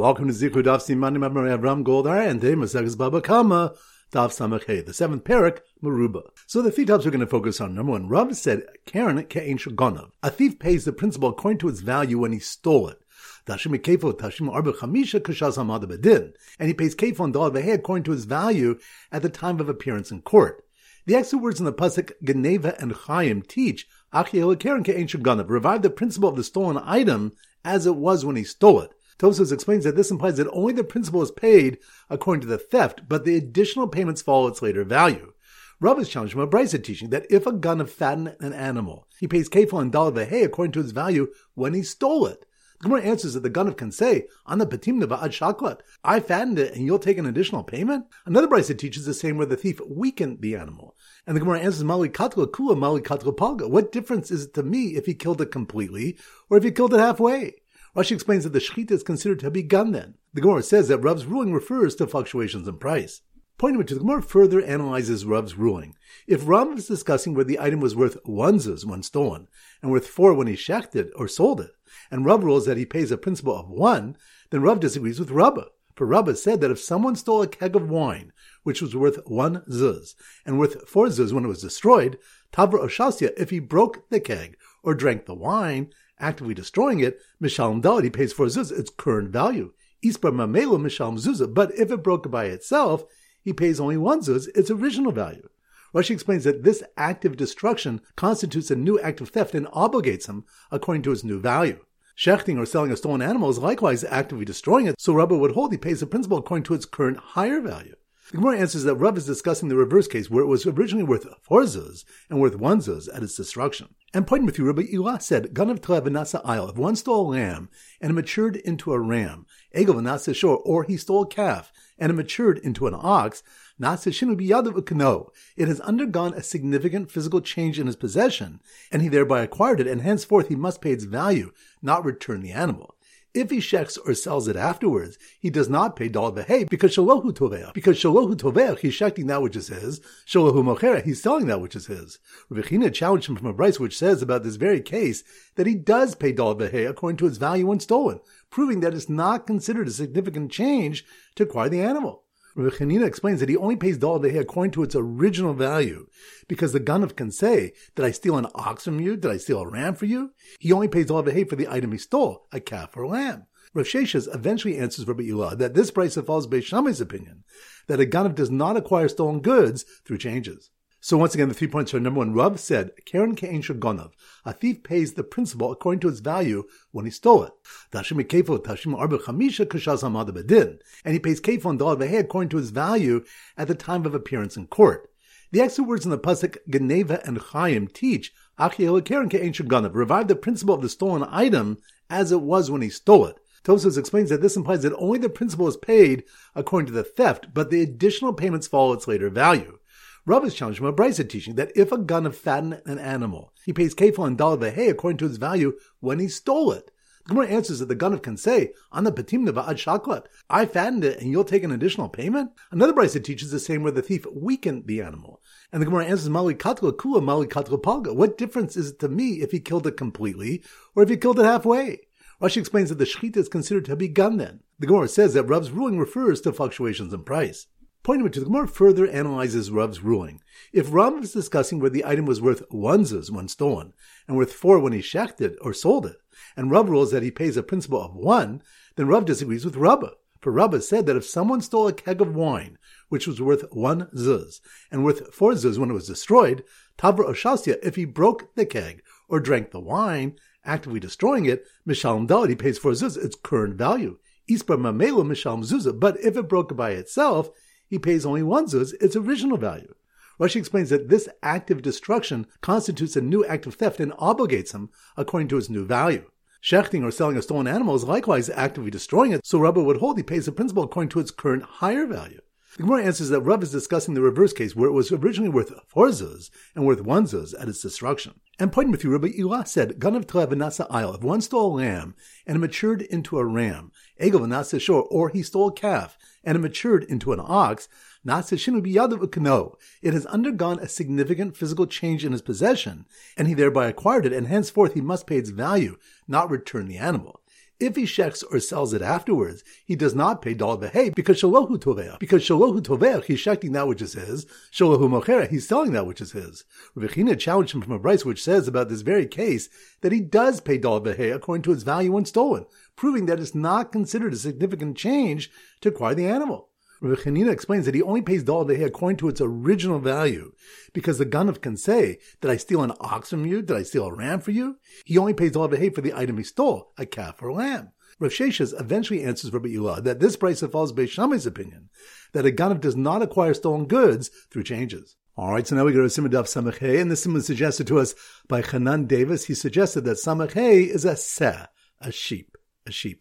Welcome to Zichud Daf Simanim of Rabbi Abraham Golda, and today Masechtas Bava Kamma, Daf Samachei, the seventh parak, Meruba. So the three topics we're going to focus on. Number one, Rav said, "Karen ke'ein shel gonav." A thief pays the principal according to its value when he stole it. Tashim keifo tashim arba chamisha kashas hamad bedin, and he pays keifo and dal vehei according to his value at the time of appearance in court. The extra words in the pasuk Geneva and Chaim teach Achiyel Karen ke'ein shel gonav, revive the principal of the stolen item as it was when he stole it. Tosafot explains that this implies that only the principal is paid according to the theft, but the additional payments follow its later value. Rav is challenged from a Braisa teaching that if a gonav fattened an animal, he pays kefil and dal vehei according to its value when he stole it. The Gemara answers that the gonav can say, "Ana patimna va'ad shaklat," I fattened it and you'll take an additional payment? Another Braisa teaches the same where the thief weakened the animal. And the Gemara answers, "Mali katla kula, mali katla palga." What difference is it to me if he killed it completely or if he killed it halfway? Rashi explains that the shechita is considered to have begun then. The Gemara says that Rav's ruling refers to fluctuations in price. Pointing to the Gemara further analyzes Rav's ruling. If Rav is discussing where the item was worth one zuz when stolen, and worth four when he shechted or sold it, and Rav rules that he pays a principal of one, then Rav disagrees with Rabba. For Rabba said that if someone stole a keg of wine, which was worth one zuz, and worth four zuz when it was destroyed, tavra oshasya, if he broke the keg or drank the wine, actively destroying it, mishalom dalad, he pays for zuz, its current value. Ispa mamela mishalom zuzah, but if it broke by itself, he pays only one zuz, its original value. Rashi explains that this active destruction constitutes a new act of theft and obligates him according to its new value. Shechting or selling a stolen animal is likewise actively destroying it, so Rabba would hold he pays the principal according to its current higher value. The Gemara answers that Rav is discussing the reverse case where it was originally worth four zuz and worth one zuz at its destruction. And pointing with you, Rabbi Ila said, "Ganav talev v'nasa ayil." If one stole a lamb and it matured into a ram, egel v'nasa shor, or he stole a calf and it matured into an ox, nasa shinu biyadav u'kano. It has undergone a significant physical change in his possession, and he thereby acquired it, and henceforth he must pay its value, not return the animal. If he shechs or sells it afterwards, he does not pay dal vehei because shalohu toveach. Because shalohu toveach, he's shechting that which is his. Shalohu mochera, he's selling that which is his. Rav Hina challenged him from a braisa which says about this very case that he does pay dal vehei according to its value when stolen, proving that it's not considered a significant change to acquire the animal. Rabbi Chanina explains that he only pays dal vehei according to its original value, because the ganav can say, "Did I steal an ox from you? Did I steal a ram for you?" He only pays dal vehei for the item he stole, a calf or a lamb. Rav Sheishes eventually answers Rabbi Ila that this Braisa follows Beis Shammai's opinion, that a ganav does not acquire stolen goods through changes. So once again, the 3 points are: number one, Rav said, "Karen ke'ein shel gonav." A thief pays the principal according to its value when he stole it. Tashim keifo tashim arba chamisha kashas hamad bedin, and he pays keifo and dal vehei according to its value at the time of appearance in court. The extra words in the pasuk Geneva and Chaim teach Achiyel karen ke'ein shel gonav, revive the principal of the stolen item as it was when he stole it. Tosafot explains that this implies that only the principal is paid according to the theft, but the additional payments follow its later value. Rav is challenged from a Braisa teaching that if a gonav fattened an animal, he pays kefil and dal vehei according to its value when he stole it. The Gemara answers that the gonav can say, "Ana patimna va'ad shaklat," I fattened it and you'll take an additional payment? Another Braisa teaches the same where the thief weakened the animal. And the Gemara answers, "Mali katla kula, mali katla palga." What difference is it to me if he killed it completely or if he killed it halfway? Rashi explains that the shechita is considered to have begun then. The Gemara says that Rav's ruling refers to fluctuations in price. Pointing to the Gemara further analyzes Rav's ruling. If Rav is discussing where the item was worth one zuz when stolen, and worth four when he shechted or sold it, and Rav rules that he pays a principal of one, then Rav disagrees with Rabba. For Rabba said that if someone stole a keg of wine, which was worth one zuz, and worth four zuz when it was destroyed, tavra oshasya, if he broke the keg or drank the wine, actively destroying it, mishalom dalad, he pays for zuz, its current value. Ispa mamela mishalom zuzah, but if it broke by itself, he pays only one zuz, its original value. Rashi explains that this active destruction constitutes a new act of theft and obligates him according to its new value. Shechting or selling a stolen animal is likewise actively destroying it, so Rabba would hold he pays the principal according to its current higher value. The Gemara answers that Rav is discussing the reverse case where it was originally worth four zuz and worth one zuz at its destruction. And pointing with you, Rabbi Ila said, "Ganav talev v'nasa ayil." If one stole a lamb and it matured into a ram, egel v'nasa shor, or he stole a calf and it matured into an ox, nasa shinu biyadav u'kano. It has undergone a significant physical change in his possession, and he thereby acquired it, and henceforth he must pay its value, not return the animal. If he sheks or sells it afterwards, he does not pay dal v'hei because shalohu toveach. Because shalohu toveach, he's shechting that which is his. Shalohu mochera, he's selling that which is his. Rav Hina challenged him from a Braisa which says about this very case that he does pay dal v'hei according to its value when stolen, proving that it's not considered a significant change to acquire the animal. Rabbi Chanina explains that he only pays dal v'hei according to its original value, because the ganav can say, did I steal an ox from you? Did I steal a ram for you? He only pays dal v'hei for the item he stole, a calf or a lamb. Rav Sheishes eventually answers Rabbi Ila that this Braisa follows Beis Shammai's opinion, that a ganav does not acquire stolen goods through changes. Alright, so now we go to Siman Daf Samach Hey, and this Siman suggested to us by Hanan Davis. He suggested that Samach Hey is a seh, a sheep.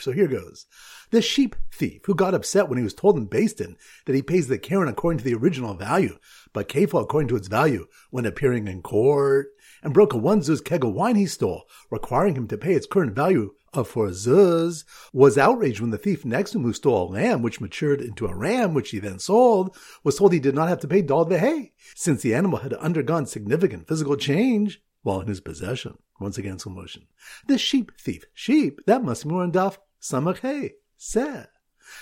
So here goes. The sheep thief, who got upset when he was told in Beis Din that he pays the keren according to the original value, but kefal according to its value when appearing in court, and broke a one zuz keg of wine he stole, requiring him to pay its current value of 4 zuz, was outraged when the thief next to him who stole a lamb, which matured into a ram, which he then sold, was told he did not have to pay dal v'hei, since the animal had undergone significant physical change while in his possession. Once again, slow motion. The sheep thief. Sheep, that must be more on Daf Samach Hey. Seh.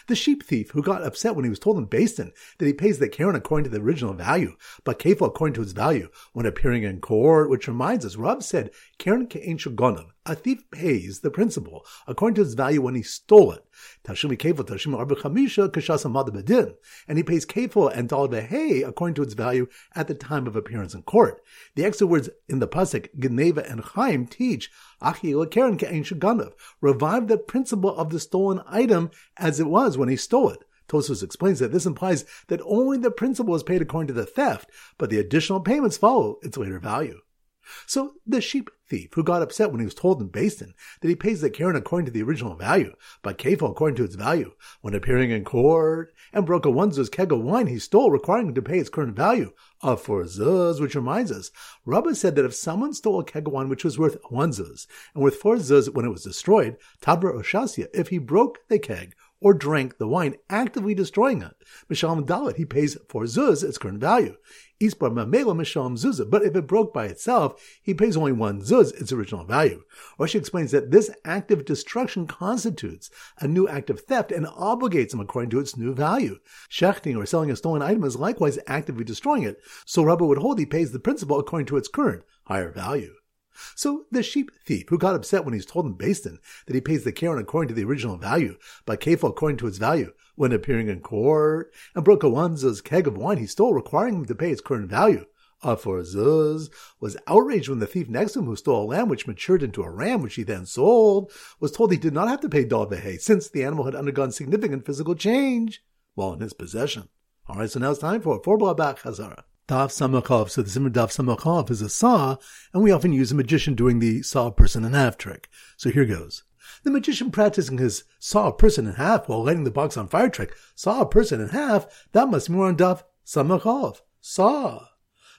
The sheep thief who got upset when he was told in Beis Din that he pays the keren according to the original value, but kefal according to its value when appearing in court, which reminds us, Rav said, keren ke'en shel gonav. A thief pays the principal according to its value when he stole it. Tashumi kefal, tashumi arba chamisha, kashas amad bedin. And he pays kefal and dal v'hei according to its value at the time of appearance in court. The extra words in the pasuk, Geneva and Chaim, teach achila keren ke'en shel gonav. Revive the principal of the stolen item as it was when he stole it. Tosafot explains that this implies that only the principal is paid according to the theft, but the additional payments follow its later value. So the sheep thief who got upset when he was told in Beis Din that he pays the keren according to the original value, but kefal according to its value when appearing in court, and broke a one zuz keg of wine he stole, requiring him to pay its current value of 4 zuz, which reminds us, Rabba said that if someone stole a keg of wine which was worth 1 zuz and worth 4 zuz when it was destroyed, tabra oshasya, if he broke the keg or drank the wine, actively destroying it, Mishalom Dalet, he pays 4 zuz its current value. Isbar Mamela Mishalom Zuzah, but if it broke by itself, he pays only 1 zuz its original value. Rashi explains that this act of destruction constitutes a new act of theft and obligates him according to its new value. Shechting or selling a stolen item is likewise actively destroying it, so Rabba would hold he pays the principal according to its current, higher value. So the sheep thief who got upset when he was told in Beis Din that he pays the keren according to the original value, but kefal according to its value when appearing in court, and broke a one zuz keg of wine he stole, requiring him to pay its current value of 4 zuz, was outraged when the thief next to him who stole a lamb which matured into a ram which he then sold, was told he did not have to pay dal v'hei since the animal had undergone significant physical change while in his possession. Alright, so now it's time for a 4 blot back Chazara. Daf Samachov. So the Siman Daf Samachov is a saw, and we often use a magician doing the saw a person in half trick. So here goes. The magician practicing his saw a person in half while lighting the box on fire trick, saw a person in half, that must be more on Daf Samachov. Saw.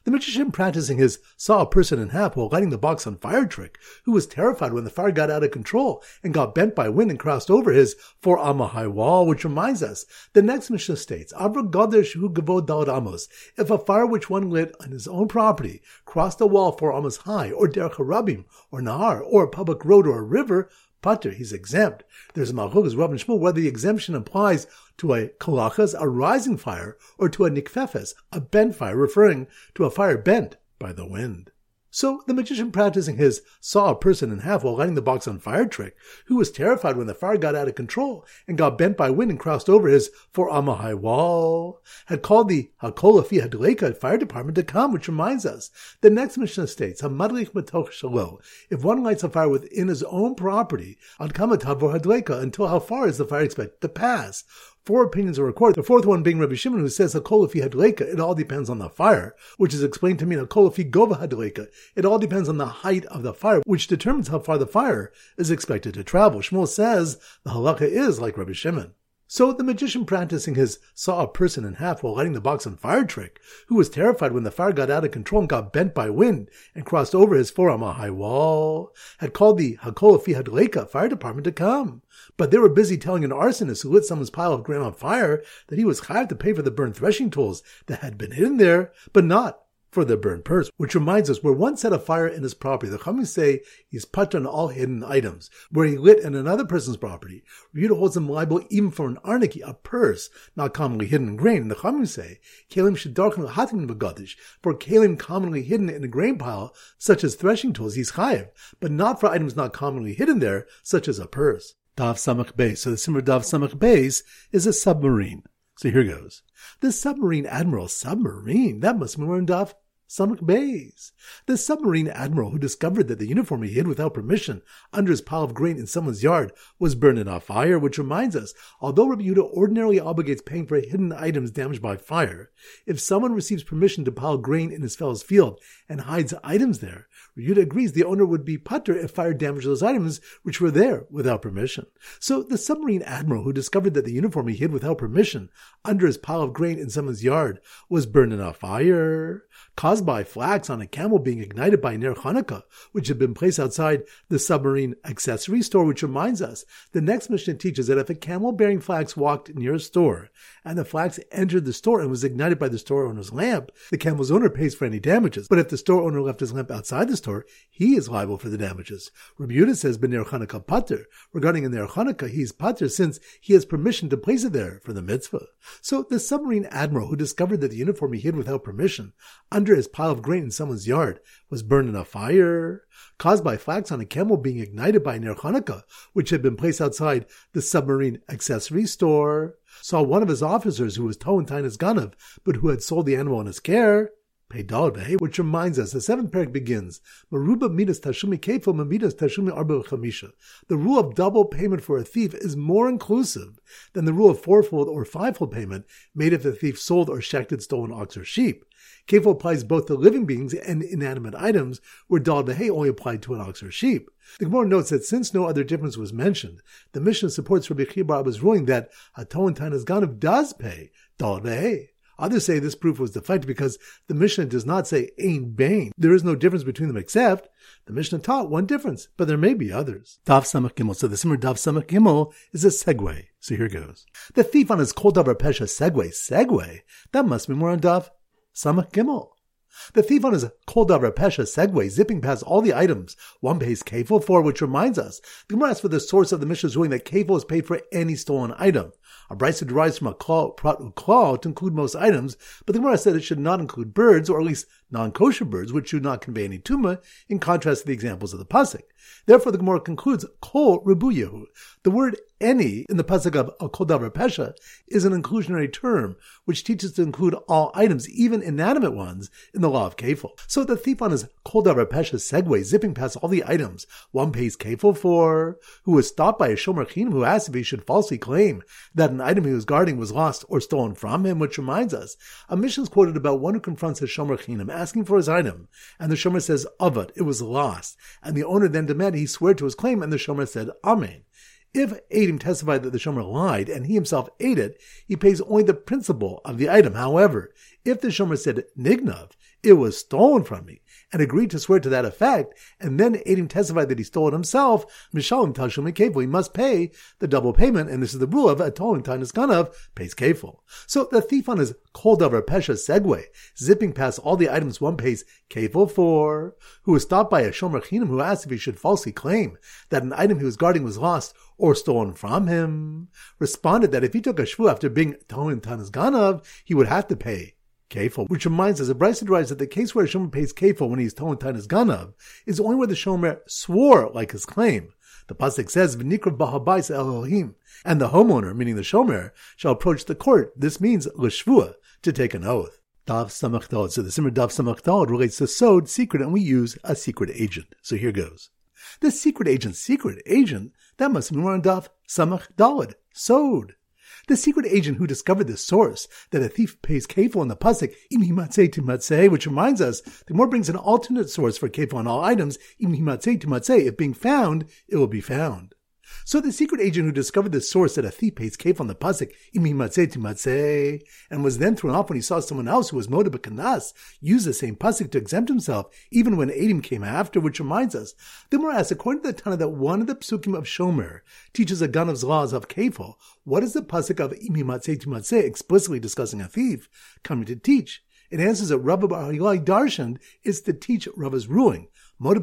The magician practicing his saw a person in half while lighting the box on fire trick, who was terrified when the fire got out of control and got bent by wind and crossed over his 4 amma high wall, which reminds us, the next Mishnah states, Avra Gadol Shehu Gavo Daled Amos, if a fire which one lit on his own property crossed a wall 4 amas high, or derech harabim, or nahar, or a public road or a river, Pater, he's exempt. There's a machlokas, Rav and Shmuel, whether the exemption applies to a kalachas, a rising fire, or to a nikfefes, a bent fire, referring to a fire bent by the wind. So the magician practicing his saw a person in half while lighting the box on fire trick, who was terrified when the fire got out of control and got bent by wind and crossed over his 4 amma high wall, had called the Hakol Afi Hadleika fire department to come, which reminds us, the next Mishnah states, Hamadlik Matoch Shalo, if one lights a fire within his own property, Ad Kama Tavor Hadleika, until how far is the fire expected to pass? 4 opinions are recorded, the 4th one being Rabbi Shimon, who says Hakol Afi Hadleika, it all depends on the fire, which is explained to mean Hakol Afi Gova Hadleika, it all depends on the height of the fire, which determines how far the fire is expected to travel. Shmuel says the halakha is like Rabbi Shimon. So the magician practicing his saw a person in half while lighting the box on fire trick, who was terrified when the fire got out of control and got bent by wind and crossed over his 4 amma high wall, had called the Hakol Afi Hadleika fire department to come. But they were busy telling an arsonist who lit someone's pile of grain on fire that he was chayav to pay for the burned threshing tools that had been hidden there, but not for their burned purse, which reminds us where one set a fire in his property, the Chachamim say he's patur on all hidden items. Where he lit in another person's property, Reb Yudah holds him liable even for an arniki, a purse, not commonly hidden in grain. And the Chachamim say kelim shedarkanu hatin v'gadish, for kelim commonly hidden in a grain pile, such as threshing tools, he's chayev, but not for items not commonly hidden there, such as a purse. Dav Samach Beis. So the Simmer Dav Samach Beis is a submarine. So here goes. The submarine admiral, that must be wearing Dav Samach Beis. The submarine admiral who discovered that the uniform he hid without permission under his pile of grain in someone's yard was burned in a fire, which reminds us, although Reb Yudah ordinarily obligates paying for hidden items damaged by fire, if someone receives permission to pile grain in his fellow's field and hides items there, Reb Yudah agrees the owner would be patur if fire damaged those items which were there without permission. So the submarine admiral who discovered that the uniform he hid without permission under his pile of grain in someone's yard was burned in a fire caused by flax on a camel being ignited by Ner Hanukkah, which had been placed outside the submarine accessory store, which reminds us the next Mishnah teaches that if a camel bearing flax walked near a store and the flax entered the store and was ignited by the store owner's lamp, the camel's owner pays for any damages. But if the store owner left his lamp outside the store, he is liable for the damages. Reb Yudah says, "B'ner Hanukkah pater." Regarding a Ner Hanukkah, he is pater since he has permission to place it there for the mitzvah. So the submarine admiral who discovered that the uniform he hid without permission under his pile of grain in someone's yard was burned in a fire caused by flax on a camel being ignited by Ner Hanukkah, which had been placed outside the submarine accessory store, saw one of his officers who was Tow and Tainas Ganav, but who had sold the animal in his care, pay dollar to hay, which reminds us the seventh parak begins, Maruba midas tashumi kefil mamidas tashumi arba chamisha. The rule of double payment for a thief is more inclusive than the rule of fourfold or fivefold payment made if the thief sold or shechted stolen ox or sheep. Kefil applies both to living beings and inanimate items, where dal v'hei only applied to an ox or sheep. The Gemara notes that since no other difference was mentioned, the Mishnah supports Rabbi Chiya bar Abba's ruling that Hato and Tainas Ganav does pay dal v'hei. Others say this proof was defective because the Mishnah does not say ein bain. There is no difference between them except the Mishnah taught one difference, but there may be others. Dav Samach Gimel. So the Simmer Dav Samach Gimel is a segue. So here goes. The thief on his Kol Davar Pesha segue. That must be more on Dav Samach Gimel. The thief on his Kol Davar Pesha segue, zipping past all the items one pays kefil for, which reminds us, the Gemara asks for the source of the Mishnah's ruling that kefil is paid for any stolen item. A Braisa derives from a claw, prat u'klaw, to include most items, but the Gemara said it should not include birds, or at least non-kosher birds, which should not convey any tumah, in contrast to the examples of the pasuk. Therefore, the Gemara concludes, kol rebu yehu. The word any in the pasuk of kol davar pesha is an inclusionary term, which teaches to include all items, even inanimate ones, in the law of kefil. So the thief on his kol davar pesha segue, zipping past all the items one pays kefil for, who was stopped by a shomer chinim who asked if he should falsely claim that an item he was guarding was lost or stolen from him, which reminds us, a Mishnah is quoted about one who confronts his shomer chinim asking for his item, and the shomer says, "Avad, it was lost," and the owner then demanded he swear to his claim, and the shomer said, "Amen." If Adim testified that the shomer lied and he himself ate it, he pays only the principal of the item. However, if the shomer said, "Nignav, it was stolen from me," and agreed to swear to that effect, and then Adim testified that he stole it himself, Mishalim Tashumi Kefil, he must pay the double payment, and this is the rule of Atolin Tainas Ganav pays Kefil. So the thief on his Kol Davar Pesha segue, zipping past all the items one pays Kefil for, who was stopped by a Shomer Chinim who asked if he should falsely claim that an item he was guarding was lost or stolen from him, responded that if he took a Shvu after being Atolin Tainas Ganav, he would have to pay kefil, which reminds us, the Braisa derives that the case where a shomer pays kefil when he is Tow and Tainas Ganav is only where the shomer swore like his claim. The pasuk says, "V'nikrav b'habais el Elohim," and the homeowner, meaning the shomer, shall approach the court. This means l'shvua, to take an oath. Dav Samach Daled. So the Simmer Dav Samach Daled relates to sod, secret, and we use a secret agent. So here goes. The secret agent, that must be more on Dav Samach Daled, sod. The secret agent who discovered the source that a thief pays kefil in the pasuk im himatzeh timatzeh, which reminds us the Gemara brings an alternate source for kefil on all items, im himatzeh timatzeh, if being found, it will be found. So the secret agent who discovered the source that a thief pays kefil on the pasuk im himatzeh timatzeh, and was then thrown off when he saw someone else who was moda b'kanas use the same pasuk to exempt himself, even when Adim came after, which reminds us the Gemara asks, according to the Tana, that one of the psukim of Shomer teaches a ganav's laws of kefil. What is the pasuk of Im himatzeh timatzeh explicitly discussing a thief coming to teach? It answers that Rabba Bar Hilai Darshan is to teach Rabba's ruling. One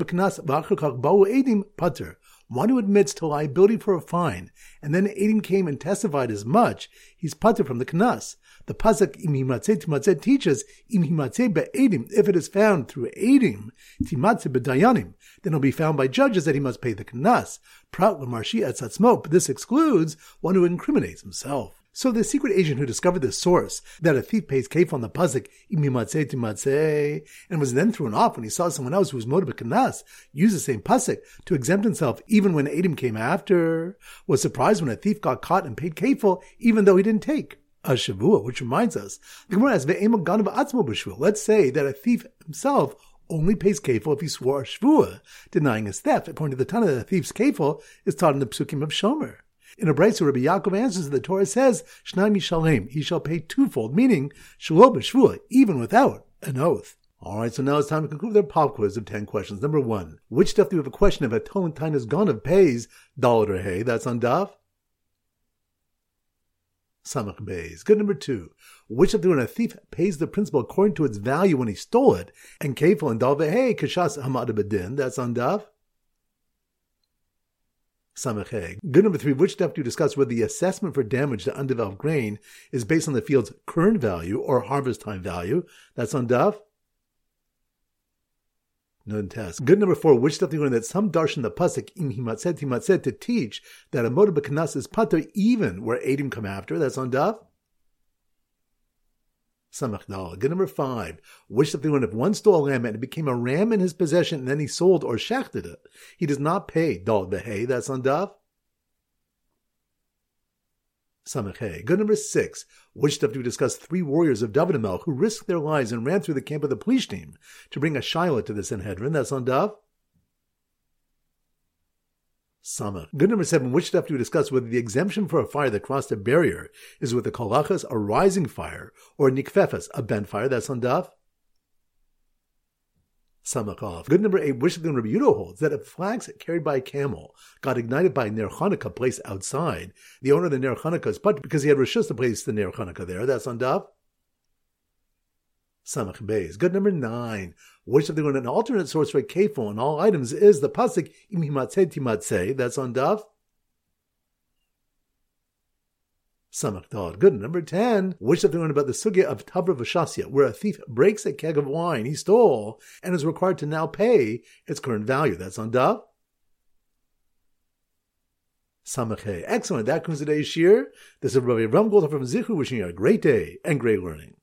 who admits to liability for a fine, and then Adim came and testified as much, he's pater from the knas. The pasuk im himatzeh timatzeh teaches im himatzeh be'edim. If it is found through edim timatzeh be'dayanim, then it'll be found by judges that he must pay the knas. Prat l'marshi etzatzmo, but this excludes one who incriminates himself. So the secret agent who discovered this source, that a thief pays kef on the pasuk im himatzeh timatzeh, and was then thrown off when he saw someone else who was moter b'knas use the same pasuk to exempt himself even when edim came after, was surprised when a thief got caught and paid kefil even though he didn't take a shavua, which reminds us, the Gemara has ve'ema ganav atzmo b'shvua. Let's say that a thief himself only pays kefil if he swore a shavua, denying his theft. According to the Tana, the thief's kefil is taught in the psukim of Shomer. In a Braisa, Rabbi Yaakov answers that the Torah says, Shnayim yishalem, he shall pay twofold, meaning shelo b'shvua, even without an oath. All right, so now it's time to conclude their pop quiz of 10 questions. Number 1, which stuff do you have a question of a Tolentina's Gonav pays Dalet or Hay? That's on Daf Samach Beis. Good. Number 2, which stuff do when a thief pays the principal according to its value when he stole it? And Kefil and Dalet or Hay, Kashas Hamad Bedin. That's on Daf Samach Hay. Good. Number 3, which stuff do you discuss whether the assessment for damage to undeveloped grain is based on the field's current value or harvest time value? That's on Daf Nun Tess. Good. Number 4, which stuff do you learn that some darshan the pasuk im himatzeh timatzeh to teach that a moter b'knas is pater even where edim come after? That's on Daf Samach Dal. Good. Number 5, which stuff do you learn if one stole a lamb and it became a ram in his possession and then he sold or shachted it, he does not pay Dalet B'Hay? That's on Daf Samach Hay. Good. Number 6, which stuff do we discuss 3 warriors of David Amel who risked their lives and ran through the camp of the Plishtim to bring a Shiloh to the Sanhedrin? That's on Daf Samach. Good. Number 7, which stuff do we discuss whether the exemption for a fire that crossed a barrier is with a Kalachas, a rising fire, or a Nikfefas, a bent fire? That's on Daf Samakov. Good. Number 8, which of the Rabbi Yudah holds that if flax carried by a camel got ignited by a Ner Chanukah placed outside, the owner of the Ner Chanukah is put because he had reshus to place the Ner Chanukah there. That's on Daf Samach Beis. Good. Number 9, which of the an alternate source for kefil on all items is the pasuk im himatzeh timatzeh? That's on Daf Samach Dod. Good. Number 10, which stuff do you learn about the sugya of Tabra Vashasya, where a thief breaks a keg of wine he stole and is required to now pay its current value? That's on Daf Samach Hay. Excellent. That comes today's shir. This is Rabbi Abraham Golda from Zichu, wishing you a great day and great learning.